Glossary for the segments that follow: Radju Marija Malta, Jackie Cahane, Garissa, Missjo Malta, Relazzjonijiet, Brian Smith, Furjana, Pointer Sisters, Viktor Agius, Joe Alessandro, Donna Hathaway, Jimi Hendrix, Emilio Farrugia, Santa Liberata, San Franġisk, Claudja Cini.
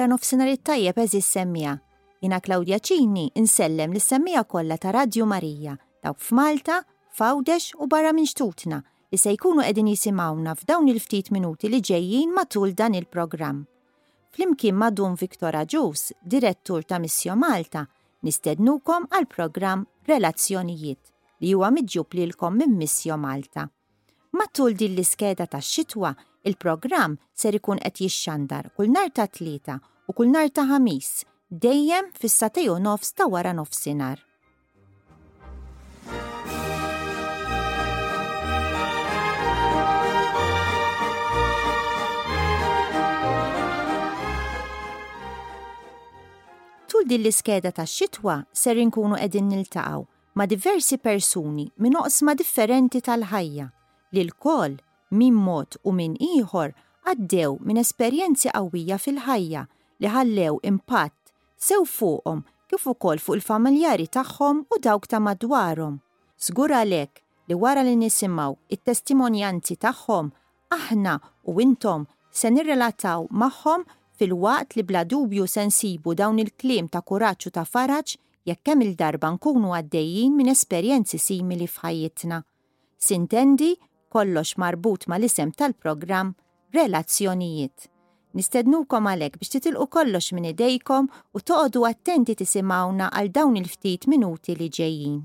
wara nofsinhar it-tajjeb eżi semmija. Jina Claudja Cini insellem li semmija kollha ta' Radju Marija, dawk f'Malta, f'Għawdex u barra minn xtutna li se jkunu qegħdin jisimgħuna f'dawn il-ftit minuti li ġejjin matul dan il-programm. Flimkien ma' Dum Viktor Agius, direttur ta' Missjo Malta, nistednukom għall-programm Relazzjonijiet li huwa miġġub lilkom minn Missjo Malta. Matul din l-iskeda tax-xitwa, il-programm ser ikun qed jixxandar kull nhar ta' tlieta u kull nhar ta' ħamis dejjem fis-satej u nofs ta' wara nofsinhar. Tul din l-iskeda tax-xitwa ser inkunu qegħdin niltaqgħu ma' diversi persuni minn oqsma differenti tal-ħajja li l-koll min mod u min ieħor għaddew minn esperjenzi qawwija fil-ħajja li ħallew impatt sew fuqhom kif ukoll fuq il-familjari tagħhom u dawk ta' madwarhom. Żgur għalhekk li wara li nisimgħu it-testimonjanzi tagħhom aħna u intom se nirrelataw magħhom fil-waqt li bla dubju se nsibu dawn il-kliem ta' kuraġġ u ta' faraġġ jekk kemm il-darba nkunu għaddejjin minn esperjenzi simili f'ħajjitna. Sintendi kollox marbut mal-isem tal-programm Relazzjonijiet. Nistednukom għalhekk biex titilqu kollox minn idejkom u toqgħodu attenti tisimgħuna għal dawn il-ftit minuti li ġejjin.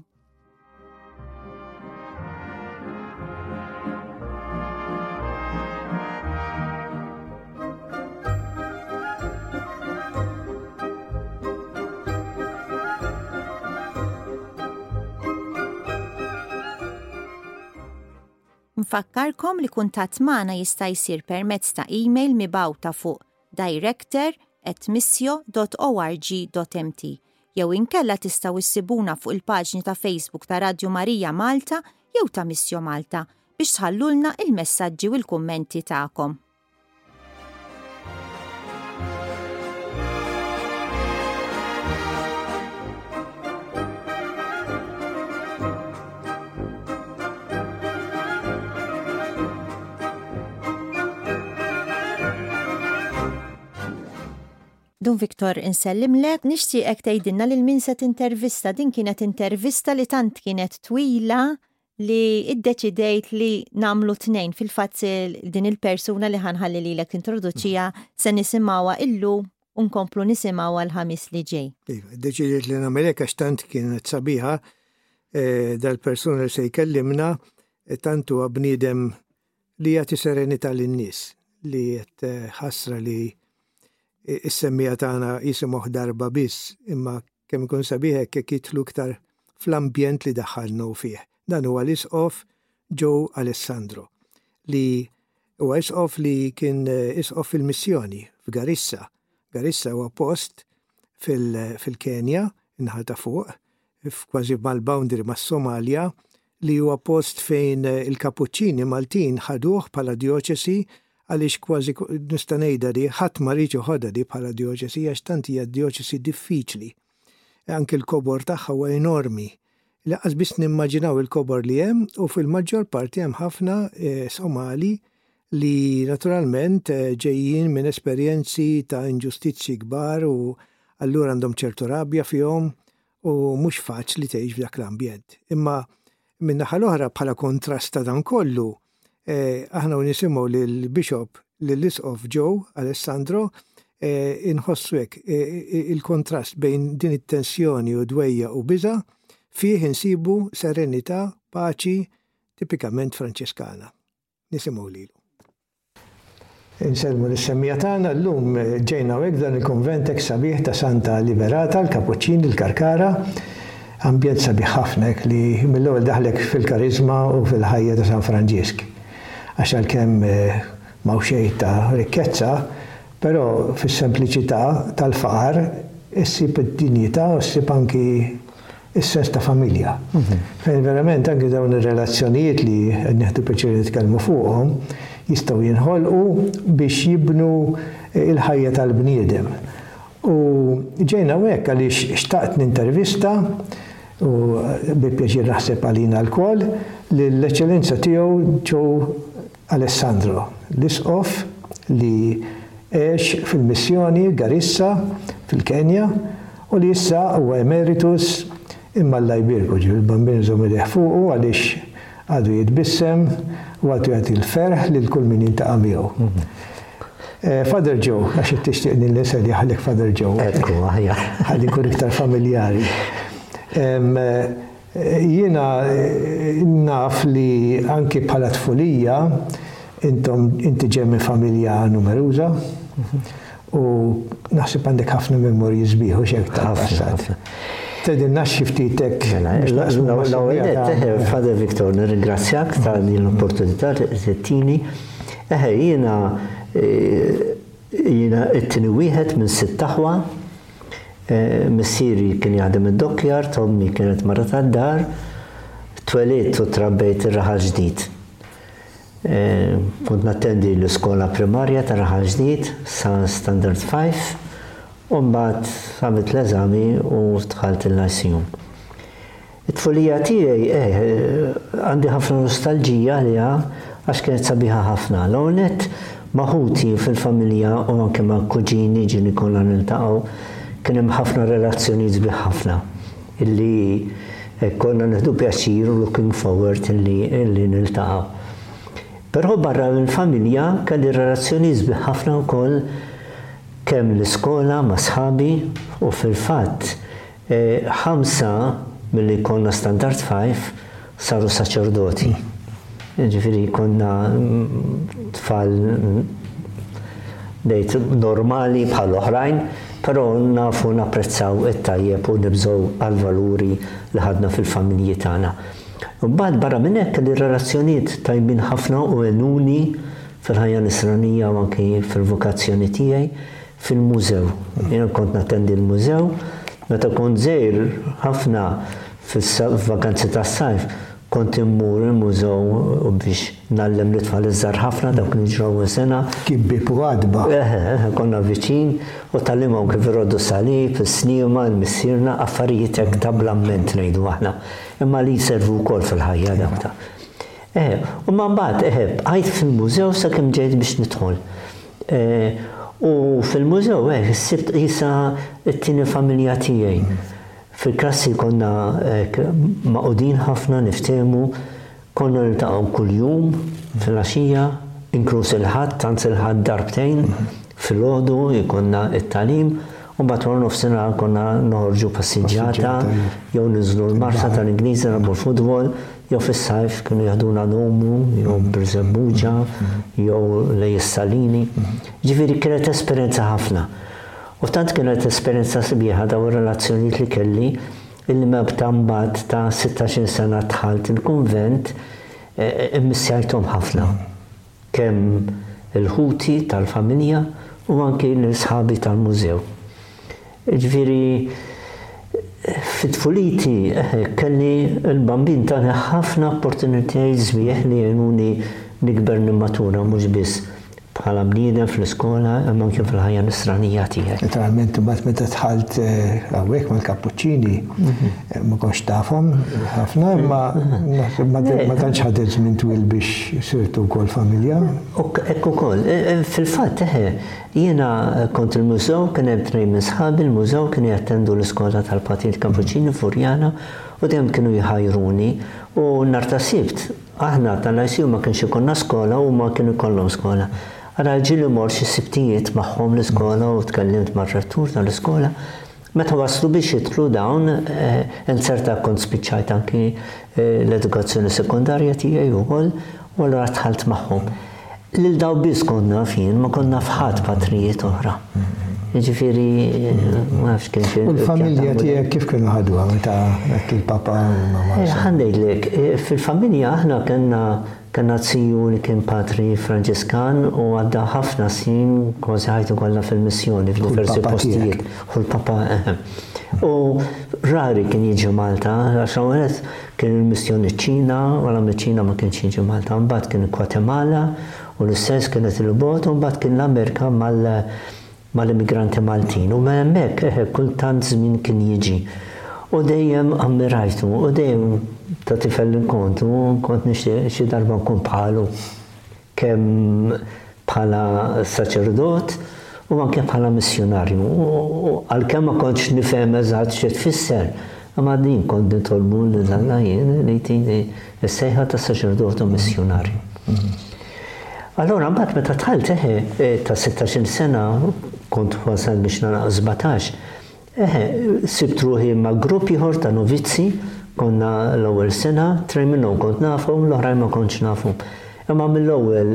Nfakkarkom li kuntatt magħna jista' jsir permezz ta' email mibgħuta fuq director@missjo.org.mt jew inkella tistgħu issibuna fuq il-paġni ta' Facebook ta' Radju Marija Malta jew ta' Missjo Malta biex tħallulna il-messaġġi u l-kummenti tagħkom. Dum Viktor insellimlek nixtieqek tgħidilna lil min se tintervista din kienet intervista li tant kienet twila li iddeċidejt li nagħmlu tnejn fil-fatt din il-persuna li ħanħalli lilek introduċija se nisimgħuha illum u nkomplu nisimgħuha l-ħamis li ġej. Iddeċidejt li nagħmel hekk għax tant kienet sabiħa dal-persuna li se jkellimna tant huwa bniedem li jagħti serenità lin-nies li qed ħassra li is-semmija tagħna jisimgħu darba biss, imma kemm ikun sabiħ hekk jidħlu iktar fl-ambjent li daħħalnu fih. Dan huwa l-isqof Joe Alessandro, li huwa isqof li kien isqof fil-missjoni f'Garissa. Garissa huwa post fil-Kenja, inħal ta' fuq, f'kważi mal-boundary mas-Somalja, li huwa post fejn il-Kapuċċini Maltin ħaduh bħala dioċesi għaliex kważi nista' ngħidha li ħadd ma rridx joħodha di bħala dioċesi għax tant hija dioċesi diffiċli. Anke l-kobor tagħha huwa enormi. Lanqas biss nimmaġinaw il-kobor li hemm u fil-maġġor parti hemm ħafna Somali li naturalment ġejjin minn esperjenzi ta' inġustizzji kbar u allura għandhom ċertu rabja fihom u mhux faċli tgħix f'dak l-ambjent. Imma minn naħa l-oħra bħala kontrast ta' dan kollu aħna nisimgħu lill-Bishop lill-isqof Joe Alessandro inħossu hekk il-kontrast bejn din it-tensjoni u dwejja u biża' fih insibu serenità, paċi tipikament Franċiskana. Nisimgħu lilu. Insellmu l-semmija tagħna llum ġejna hekk dan il-konvent hekk sabiħ ta' Santa Liberata, l-Kapuċċini, l-Karkara. Ambjent sabiħ ħafna hekk li mill-ewwel daħlek fil-karizma u fil-ħajja ta' San Franġisk. Għax għalkemm mawxej ta' rikkezza, però fis-sempliċità tal-faqar issib id-dinjità u issib anki is-sens ta' familja. Fejn verament anki dawn ir-relazzjonijiet li qed nieħdu piċir nitkellmu fuqhom jistgħu jinħolqu biex jibnu il-ħajja tal-bniedem. U ġejna hekk għaliex xtaqt nintervista u bi pjaċir naħseb għalina l-kol l-eċċellenza tiegħu Joe Alessandro, l-isqof li għex fil-missjoni Garissa fil-Kenja u li issa huwa emeritus imma l-lajbirku ġifieri l-bambini żhom idejh fuqu għaliex għadu jitbissem u għadu jagħti l-ferħ lil kull min jintaqa' miegħu. Father Joe, għax tixtieqni l-isel jaħlek Father Joe. Ekku, aħja. Ħalli jkun iktar familjari. Jiena naf li anki bħala tfulija inti ġej minn familja numeruża u naħseb għandek ħafna memorji sbieħ u x'hekk tal-passat. Tedinna xiftitek. Father Viktor, nirringrazzjak ta' din l-opportunità li tini. Jiena it-tieni wieħed minn sitt taħwa. Missieri kien jaħdem id-dokjar, ommi kienet marra tad-dar, twelid u trabbejt ir-Raħal Ġdid. Kont nattendi l-iskola primarja tar-Raħal Ġdid sa Standard 5, u mbagħad għamilt l-eżami u dħalt il-Lyceum. It-tfulija tiegħi għandi ħafna nostalġija għaliha għax kienet sabiħa ħafna. L-għonet maħuti fil-familja u anke ma' kuġini ġini kollha niltaqgħu kien hemm ħafna relazzjonijiet sbieħ ħafna illi konna nieħdu pjaċir u looking forward illi niltaqgħu. Però barra mill-familja kelli relazzjonijiet sbieħ ħafna wkoll kemm l-iskola ma' sħabi u fil-fatt 5 milli konna Standard 5 saru saċerdoti. Ġifieri konna tfal dejt normali bħal oħrajn, però nafu napprezzaw it-tajjeb u nibżgħu għall-valuri li ħadna fil-familji tagħna. Mbagħad barra minn hekk li relazzjonijiet tajbin ħafna u għenuni fil-ħajja nisranija u anke fil-vokazzjoni tiegħi fil-mużew. Jiena kont nattendi l-mużew, meta kont żgħir ħafna fil-vakanzi tas-sajf kont immur il-mużew biex nallem li tfal iż-żgħar ħafna dawk li ġrawha sena. Kibbib u għadba. Konna viċin u tagħlimhom kif irroddu salib, is-sniema, l-missierna, affarijiet hekk ta' blamment ngħidu aħna. Imma li jservu wkoll fil-ħajja dawk ta'. U mbagħad bqajt fil-mużew sakemm ġejt biex nidħol. U fil-mużew sibt qisha t-tieni familja tiegħi. Fil-klassi konna maqudin ħafna niftehmu, konna niltaqgħu kuljum fil-għaxija, inkluż il-ħadd, tant il-ħadd darbtejn fil-għodu jkollna t-tagħlim, u mbagħad wara nofsinhar konna noħorġu passiġġata jew niżlu l-Marsa tal-Ingliżi nagħmlu futbol, jew fis-sajf kienu jaħduna nomu, jew Birżebbuġa, jew lej is-Salini. Ġifieri kienet esperjenza ħafna. U tant kienet esperjenza sbieħa daw ir-relazzjonijiet li kelli illi meta mbagħad ta' 16 sena dħalt il-kunvent immissjajthom ħafna. Kemm il-ħuti tal-familja u anke l-sħabi tal-mużew. Ġifieri fit-tfuliti kelli l-bambin tagħna ħafna opportunitajiet sbieħ li jgħinuni nikber nimmatura mhux biss bħala bniedem fl-iskola, imma anke fil-ħajja nisranija tiegħi. Naturalment imbagħad meta dħalt hawnhekk mal-Kappuċċini ma konx tafhom ħafna, imma ma tantx ħadet żmien twil biex sirtu wkoll familja. Hekk ukoll. Fil-fatt jiena kont il-mużew kien hemm tnejn minn sħabi, il-mużew kienu jattendu l-iskola tal-Patit Kappuċċini Furjana u dejjem kienu jħajruni u nhar ta' Sibt aħna tal-Lyceum ma kienx ikollna skola u ma kienu jkollhom skola. Għara ġili mor xie sibtijiet maħħom l-iskola u tkellimt mar-rettur tal-iskola. Meta waslu biex jitlu dawn, inserta kont spiċċajt anki l-edukazzjoni sekundarja tiegħi wkoll u allura dħalt magħhom. Lil daw biss konna fien, ma konna fħadd patrijiet oħra. Jiġifieri ma nafx kien xejn. U l-familja tiegħek kif kienu ħadduha meta hekk il-papa u l-mamma? Ħandejlek, fil-familja aħna kellna tziju li kien patri Franġiskan u għadda ħafna snin kważi ħajtu kollha fil-missjoni f'diversi postijiet. U l-papa U rari kien jiġi Malta, għax hawnhekk kien il-missjoni ċ-Ċina, wara mill-Ċina ma kienx jiġi Malta, mbagħad kien Gwatemala u l-istess kienet il-bogħod u mbagħad kien l-Amerika mal-immigranti Maltin. U hemmhekk kultant żmien kien jiġi. U dejjem ammirajtu, u dejjem ta' tifel inkontu, kont nixtieq xi darba nkun bħalu kemm bħala saċerdot u anke bħala missjonarju. Għalkemm ma kontx nifhem eżatt xi tfisser, imma din kont nitolbu lil Alla jien li jtini s-sejħa tas-saċerdoti missjonarju. Allura mbagħad meta dħalt ta' 16 sena kont wasal biex nagħlaq 17, sibt ruħi ma' grupp ieħor ta' novizzi konna l-ewwel sena, trej minnhom kont nafhom, l-oħrajn ma kontx nafhom. Imma mill-ewwel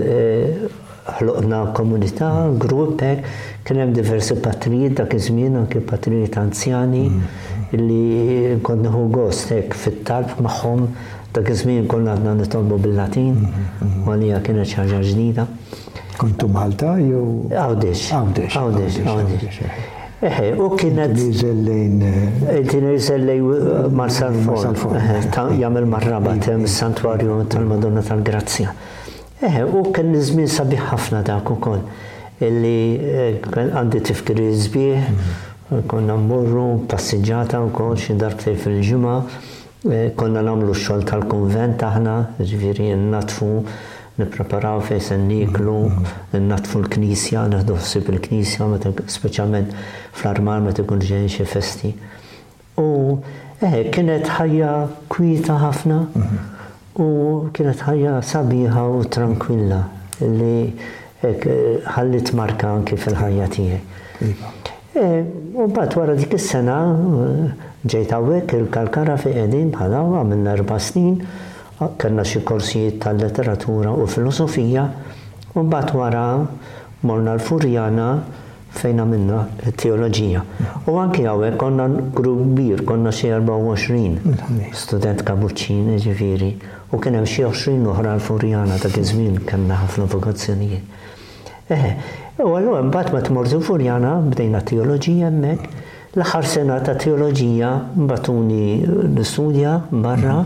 ħloqna komunità, grupp hekk, kien hemm diversi patrijiet dak iż-żmien, anke patrijiet anzjani li kont nieħu gost hekk fit-talb magħhom, dak iż-żmien konna għadna nitolbu bil-Latin, u għalija kienet xi ħaġa ġdida. Kontu Malta jew Għawdex. U kienet il-tinizellej mal-Salfon, jagħmel mar-Rabat, hemm is-Santwarju tal-Madonna tal-Grazzja. U kien żmien sabiħ ħafna dak ukoll, illi kien għandi tifkiri sbieħ, konna mmorru passiġġata wkoll xi darbtejn fil-ġimgħa, konna nagħmlu x-xogħol tal-kunvent aħna, jiġifieri nnatfu nippreparaw fejn se niklu, nnatfu l-Knisja, naħdu ħsieb il-Knisja, speċjalment fl-armar meta ikun ġejjin xi festi. U kienet ħajja kwieta ħafna. U kienet ħajja sabiħa u tranquilla li ħallit marka anki fil-ħajja tiegħi. U mbagħad wara dik is-sena ġejt hawnhekk il-Kalkara fejn qegħdin bħala għamilna 4 snin, kellna xi korsijiet tal-letteratura u filosofija, u mbagħad wara morna l-Furjana fejn għamilna teoloġija. U anki hawnhekk konna grupp kbir, konna xi 24 student kapuċċin, ġifieri. U kien hemm xi 20 oħra l-Furjana ta' iż-żmien kellna ħafna vokazzjonijiet. U allura mbagħad meta mortu l-Furjana bdejna teoloġija hemmhekk. L-aħħar sena ta' teoloġija mbagħad uni nistudja barra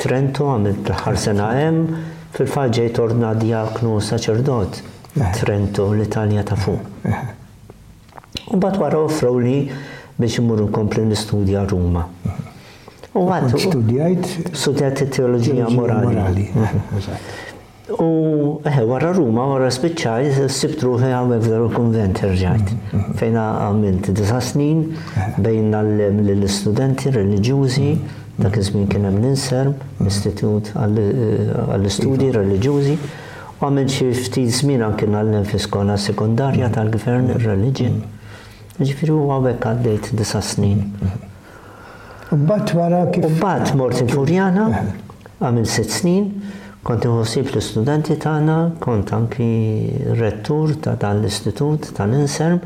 Trento għamilt l-aħħar sena hemm, fil-fatt ġejt ordna diaknu saċerdot Trento l-Italja ta' fuq. U mbagħad wara offrew li biex immur nkompli nistudja Ruma. U għad studjajt teoloġija morali. U wara Ruma, wara spiċċaj, sibt ruħi għawek fil-kunvent irġajt. Fejn għamilt 9 snin bejn l-istudenti reliġjużi, dak iż-żmien kien hemm l-Inserm, l-Istitut għall-Istudji Reliġjużi, u għamilt xi ftit żmien anke nallem fl-iskola sekondarja tal-Gvern ir-Reliġjon. Ġifieri għawek għaddejt 9 snin. U mbagħad mort il-Furjana, għamil 6 snin, kont inħossib l-istudenti tagħna, kont anki rettur ta' dan l-istitut tal-Inserm,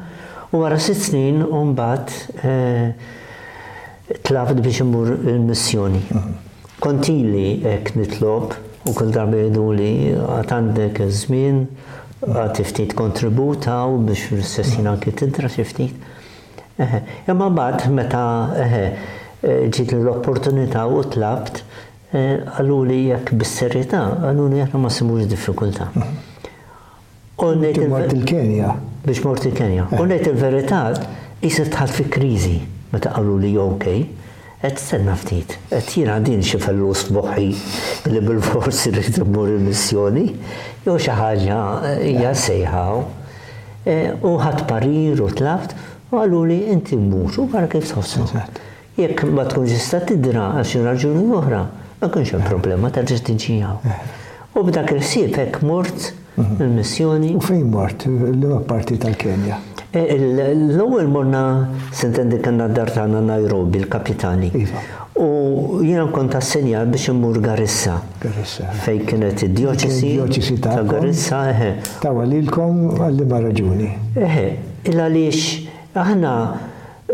u wara 6 snin u mbagħad tlabt biex imur il-missjoni. Kontili hekk nitlob u kull darba jgħiduli għad għandek żmien għad ftit kontributa u biex fil-sessin anki tidra xi ftit. Imma mbagħad meta ġiet l-opportunità u tlabt, għalluli jekk bis-serjetà, għalluli jekk ma simux diffikultà. Biex mort il-Kenja. U ngħid il-verità, jisir tħadd fi kriżi meta għalluli okej, qed tistenna ftit, qed jiena din xi fellus f'moħħi li bil-forsi rrid immur il-missjoni, jew xi ħaġa hija sejħaw. U ħadd parir u tlabt, u għalluli inti mmur u wara kif tħossok. Jekk ma tkunx tista' tidra għal xi raġuni oħra, ma kienx hemm problema terġa' tinġiegħu. U b'dak il-ħsieb hekk mort il-missjoni. U fejn mort? Liema parti tal-Kenja? L-ewwel morna s'intendi kellna d-dar tagħna Nairobi, l-kapitali. U jiena kont assenjat biex immur Garissa. Fejn kienet id-djoċesi. Id-djoċesi ta' Garissa. Ta' għalilkom għal-liema raġuni. Il-għaliex aħna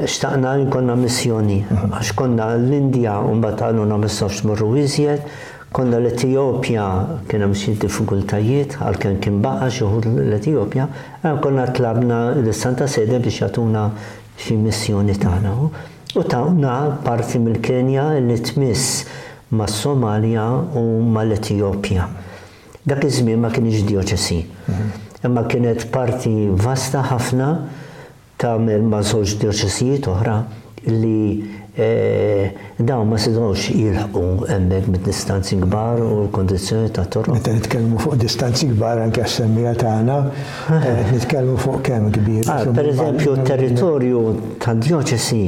xtaqna li konna missjoni, għax konna l-Indija u mbagħad għaluna ma nistgħux mmorru iżjed, konna l-Etjopja kien hemm xi diffikultajiet għalkemm kien baqa' xi wħud l-Etjopja, konna tlabna l-Santa Sede biex jagħtuna xi missjoni tagħna. U tagħna parti mill-Kenja li tmiss mas-Somalja u mal-Etjopja. Dak iż-żmien ma kienx djoċesi. Imma kienet parti vasta ħafna ta' ma' żewġ djoċesijiet oħra li dawn ma sidgħux jilħqu hemmhekk mid-distanzi kbar u l-kondizzjoni tat-toroq. Meta nitkellmu fuq distanzi kbar anke għas-semmija tagħna, nitkellmu fuq kemm kbir. Pereżempju t-territorju tad-djoċesi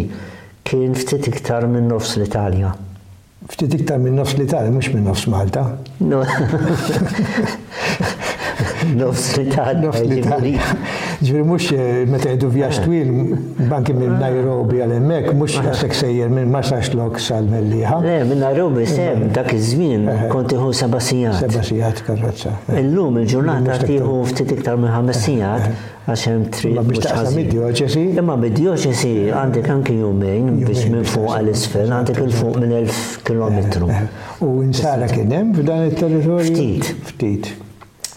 kien ftit iktar minn nofs l-Italja. Ftit iktar minn nofs l-Italja mhux minn nofs Malta. Nofs l-Italja. Ġifieri mhux meta jgħidu vjaġġ twil anke minn Nairobi għal hemmhekk mhux għaxek sejjer minn Maċaxlok sal-Mellieħa. Le, minn Nairobi sehem dak iż-żmien kont tieħu seba' sigħat. Seba' sigħat karozza. Illum il-ġurnata tieħu ftit iktar minn ħames sigħat. Għaxem tri. Ma biex taqsam id-djoċesi? Imma bid-djoċesi għandek anke jumejn biex minn fuq għall-isfel għandek il-fuq minn 1000 kilometru. U insara kien hemm f'dan it-territorju? Ftit.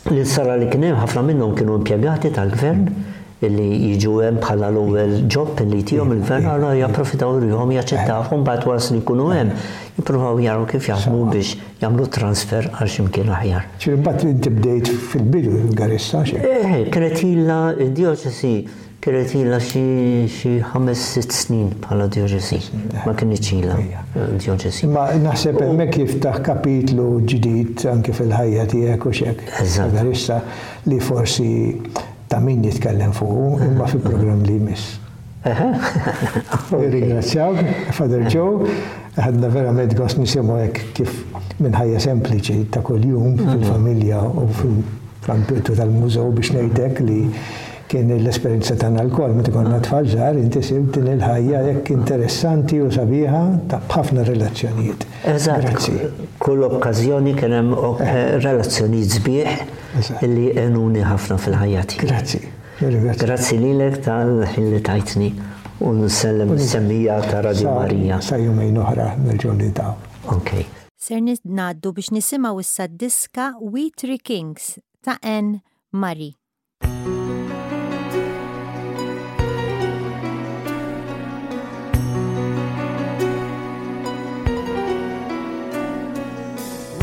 L-insara li kien hemm ħafna minnhom kienu impjegati tal-gvern illi jiġu hemm bħala l-ewwel ġob illi tihom il-gvern għara japprofitaw rihom jaċċettawhom bad wars li jkunu hemm jippruvaw jaraw kif jaħdmu biex jagħmlu transfer għal x'imkien aħjar. Ġifieri mbagħad inti bdejt fil-bidu fil-Garissa xi? Kienet ilha d-djoċesi kienet ilha xi 5-6 snin bħala djoċesi. Ma kienx ilha djoċesi. Ma naħseb hemmhekk jiftaħ kapitlu ġdid anke fil-ħajja tiegħek u x'hekk. Fil-Garissa li forsi ta' min jitkellem fuq imma fil-programm li jmiss. Ringrazzjawk, Father Joe. Għadna verament gost nisimgħu hekk kif minn ħajja sempliċi ta' kuljum fil-familja u fl-ambitu tal-mużew biex ngħidlek li kien l-esperjenza tagħna lkoll meta konna tfal żgħar inti sibt din il-ħajja hekk interessanti u sabiħa ta' ħafna relazzjonijiet. Eżatt. Kull okkażjoni kien hemm relazzjonijiet sbieħ li għenuni ħafna fil-ħajja tiegħi. Grazzi. Grazzi lilek tal-ħin li tajtni. Un-sellem semmija ta' Radju Marija. Sa' jumejn oħra mill-ġurni ta'. Ok. Ser ngħaddu biex nisimgħu issa diska We Three Kings ta' N. Mari.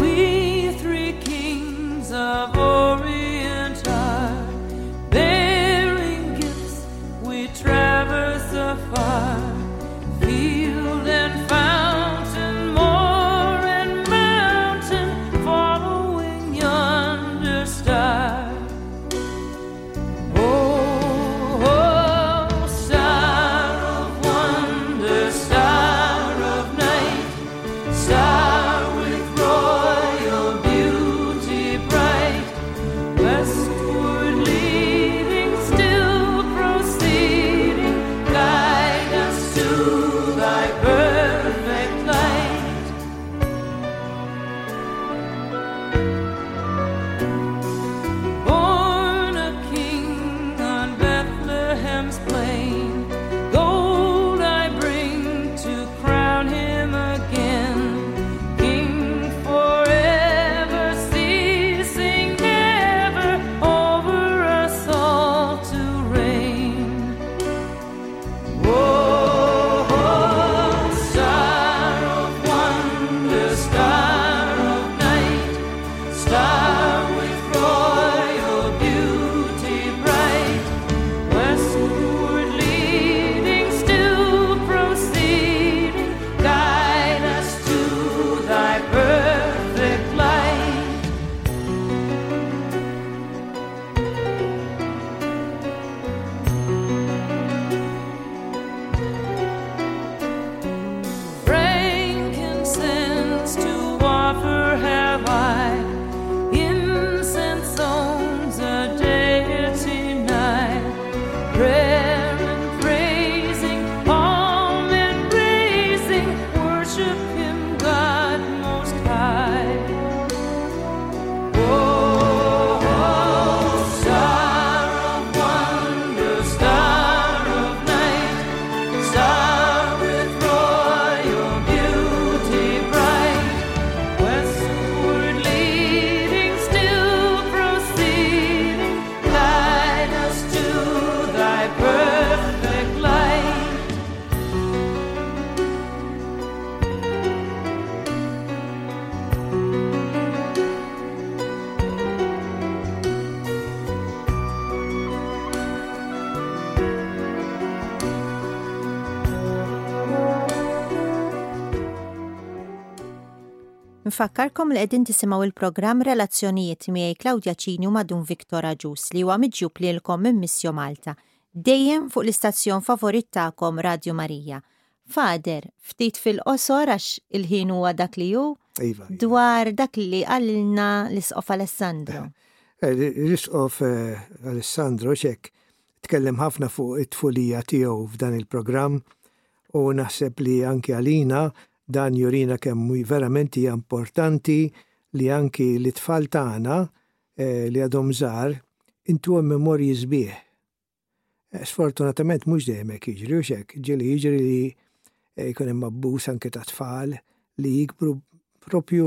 We three kings of Orient are bearing gifts we traverse afar, field and fountain, moor and mountain, following yonder star. Oh, oh, star of wonder, star of night, star with royal beauty bright, westward leading, still proceeding, to thy perfect light. Born a king on Bethlehem's plain, gold I bring to crown him again, king forever, ceasing never, over us all to reign. Whoa. Oh, oh, star of wonder, star of night, star with royal beauty bright, westward leading, still proceeding, guide us to thy perfect light. Frankincense to offer have I, incense owns a deity nigh, prayer and praising, all men raising, worship him God most high. Oh, oh, star of wonder, star of night, star with royal beauty bright, westward leading, still proceeding, guide us to thy perfect light. Nfakkarkom li qegħdin tisimgħu il-programm Relazzjonijiet miegħi Claudja Cini u Madun Viktor Agius li huwa miġjub lilkom minn Missjo Malta. Dejjem fuq l-istazzjon favorit tagħkom Radju Marija. Fader, ftit fil-qosor għax il-ħin huwa dak li hu dwar dak li qalilna l-Isqof Alessandro. L-Isqof Alessandro xek tkellem ħafna fuq it-tfulija tiegħu f'dan il-programm u naħseb li anke għalina dan jurina kemm verament hija importanti li anki li tfal tagħna li għadhom żgħar intuhom memorji sbieħ. Sfortunatament mhux dejjem hekk jiġri u x'hekk ġieli jiġri li jkun hemm abbuż anke ta' tfal li jikbru propju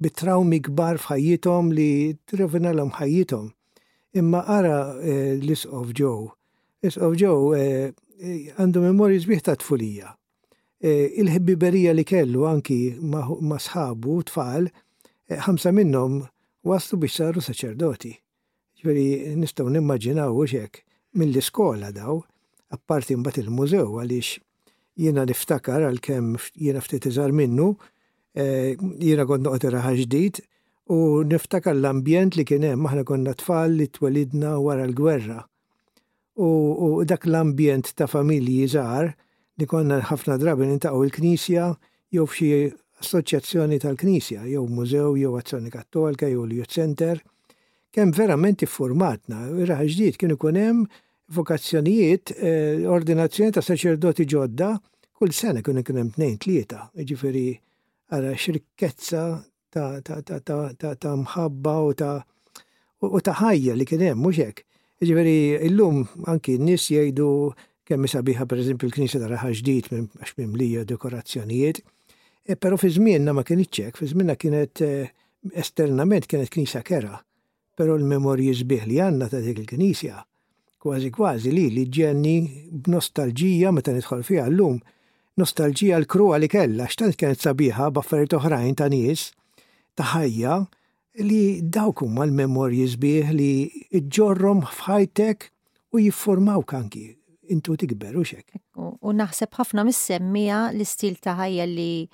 bit-trawmi kbar f'ħajjithom li tirrovinalhom ħajjithom. Imma ara l-Isqof Joe. L-Isqof Joe għandu memorji sbieħ ta' tfulija. Il-ħbiberija li kellu anki ma' sħabu tfal, 5 minnhom waslu biex saru saċerdoti. Ġifieri nistgħu nimmaġinaw u x'hekk mill-iskola daw, apparti mbagħad il-mużew għaliex jiena niftakar għalkemm jiena ftit iżgħar minnu, jiena kont noqgħod iraħa ġdid u niftakar l-ambjent li kien hemm aħna konna tfal li twelidna wara l-gwerra. U dak l-ambjent ta' familji żgħar li konna ħafna drabi nintaqgħu il-Knisja jew f'xi assoċjazzjoni tal-Knisja, jew mużew, jew Azzjoni Kattolika, jew l-Youth Center, kemm verament iffurmatna. Raħ ġdid kien ikun hemm vokazzjonijiet, ordinazzjoni ta' saċerdoti ġodda, kull sena kien ikun hemm 2-3, jiġifieri ara xirkezza ta' mħabba u ta' ħajja li kien hemm mhux hekk. Jiġifieri illum anki n-nies jgħidu kemm sabiħa pereżempju l-Knisja ta' Raħa Ġdid għax mimlija dekorazzjonijiet. Però fi żmienna ma kienx hekk, fi żmienna kienet esternament kienet knisja kera. Però l-memorji sbieħ li għandna ta' dik il-Knisja kważi kważi li ġenni b'nostalġija meta nidħol fiha llum, nostalġija l-krua li kellha għax tant kienet sabiħa b'affarijiet oħrajn ta' nies ta' ħajja li dawk huma l-memorji sbieħ li ġorrom f'ħajtek u jiffurmawk anki. Intu tikber u xek. U naħseb ħafna missemmija l-istil ta' ħajja li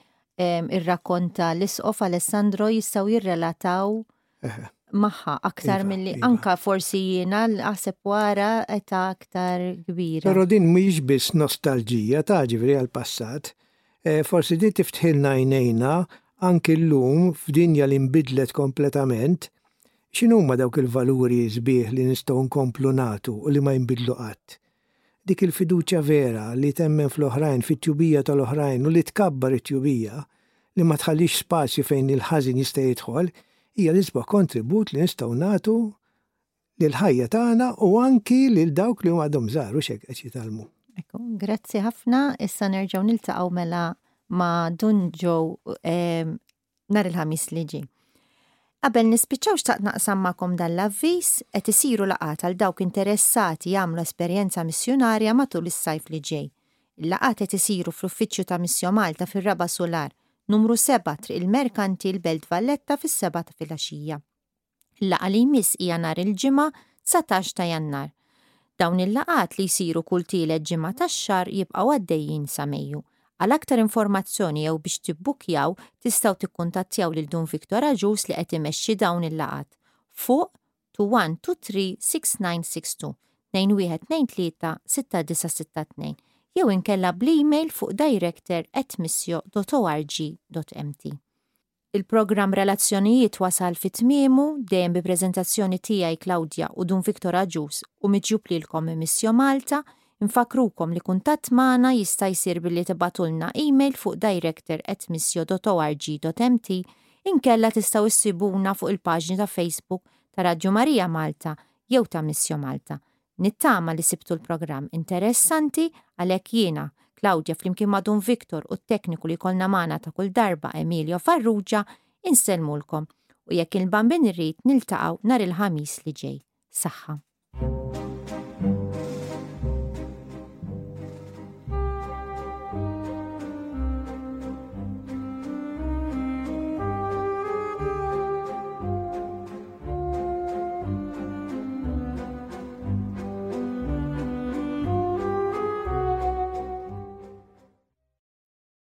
irrakkonta l-Isqof Alessandro jistgħu jirrelataw magħha aktar milli anka forsi jiena naħseb wara età aktar kbira. Però din mhijiex biss nostalġija ta' ġifri għall-passat. Forsi din tiftħilna għajnejna anki llum f'dinja li nbidlet kompletament. X'inhuma dawk il-valuri sbieħ li nistgħu nkomplu nagħtu u li ma jinbidlu qatt. Dik il-fiduċja vera li temmen fl-oħrajn, fit-tjubija tal-oħrajn u li tkabbar it-tjubija li ma tħallix spazju fejn il-ħażin jista' jidħol, hija l-isba' kontribut li nistgħu nagħtu lill-ħajja tagħna u anki lil dawk li huma għadhom żgħar u x'hekk qed jitalmu. Grazzi ħafna, issa nerġgħu niltaqgħu mela ma' Joe nhar il-ħamis li ġie. Qabel nispiċċaw xtaqt naqsam magħkom dan l-avviż qed isiru laqgħat għal dawk interessati jagħmlu esperjenza missjonarja matul is-sajf li ġej. Il-laqgħat qed isiru fl-uffiċċju ta' Missjo Malta fir-Raba' Sular, numru 7 triq il-Merkanti l-Belt Valletta fis-7 ta' filgħaxija. Il-laqgħa li jmiss hija nhar il-ġimgħa 19 ta' Jannar. Dawn il-laqgħat li jsiru kull tielet ġimgħa tax-xahar jibqgħu għaddejjin sa Mejju. Għal aktar informazzjoni jew biex tibbukjaw tistgħu tikkuntattjaw lil Dun Viktor Agius li qed imexxi dawn il-laqgħat fuq 21236962 21236962 jew inkella bl-email fuq director@missjo.org.mt. Il-programm Relazzjonijiet wasal fi tmiemu dejjem bi preżentazzjoni tiegħi Claudja u Dun Viktor Agius u miġjub lilkom Missjo Malta. Infakrukom li kuntatt magħna jista' jsir billi tibatulna email fuq director@missjo.org.mt inkella tistgħu issibuna fuq il-paġni ta' Facebook ta' Radju Marija Malta jew ta' Missjo Malta. Nittama li sibtu l-programm interessanti għalhekk jiena Claudja flimkien ma' Dun Viktor u t-tekniku li jkollna magħna ta' kull darba Emilio Farrugia insellmulkom u jekk il-bambin irrid niltaqgħu nhar il-ħamis li ġej. Saħħa.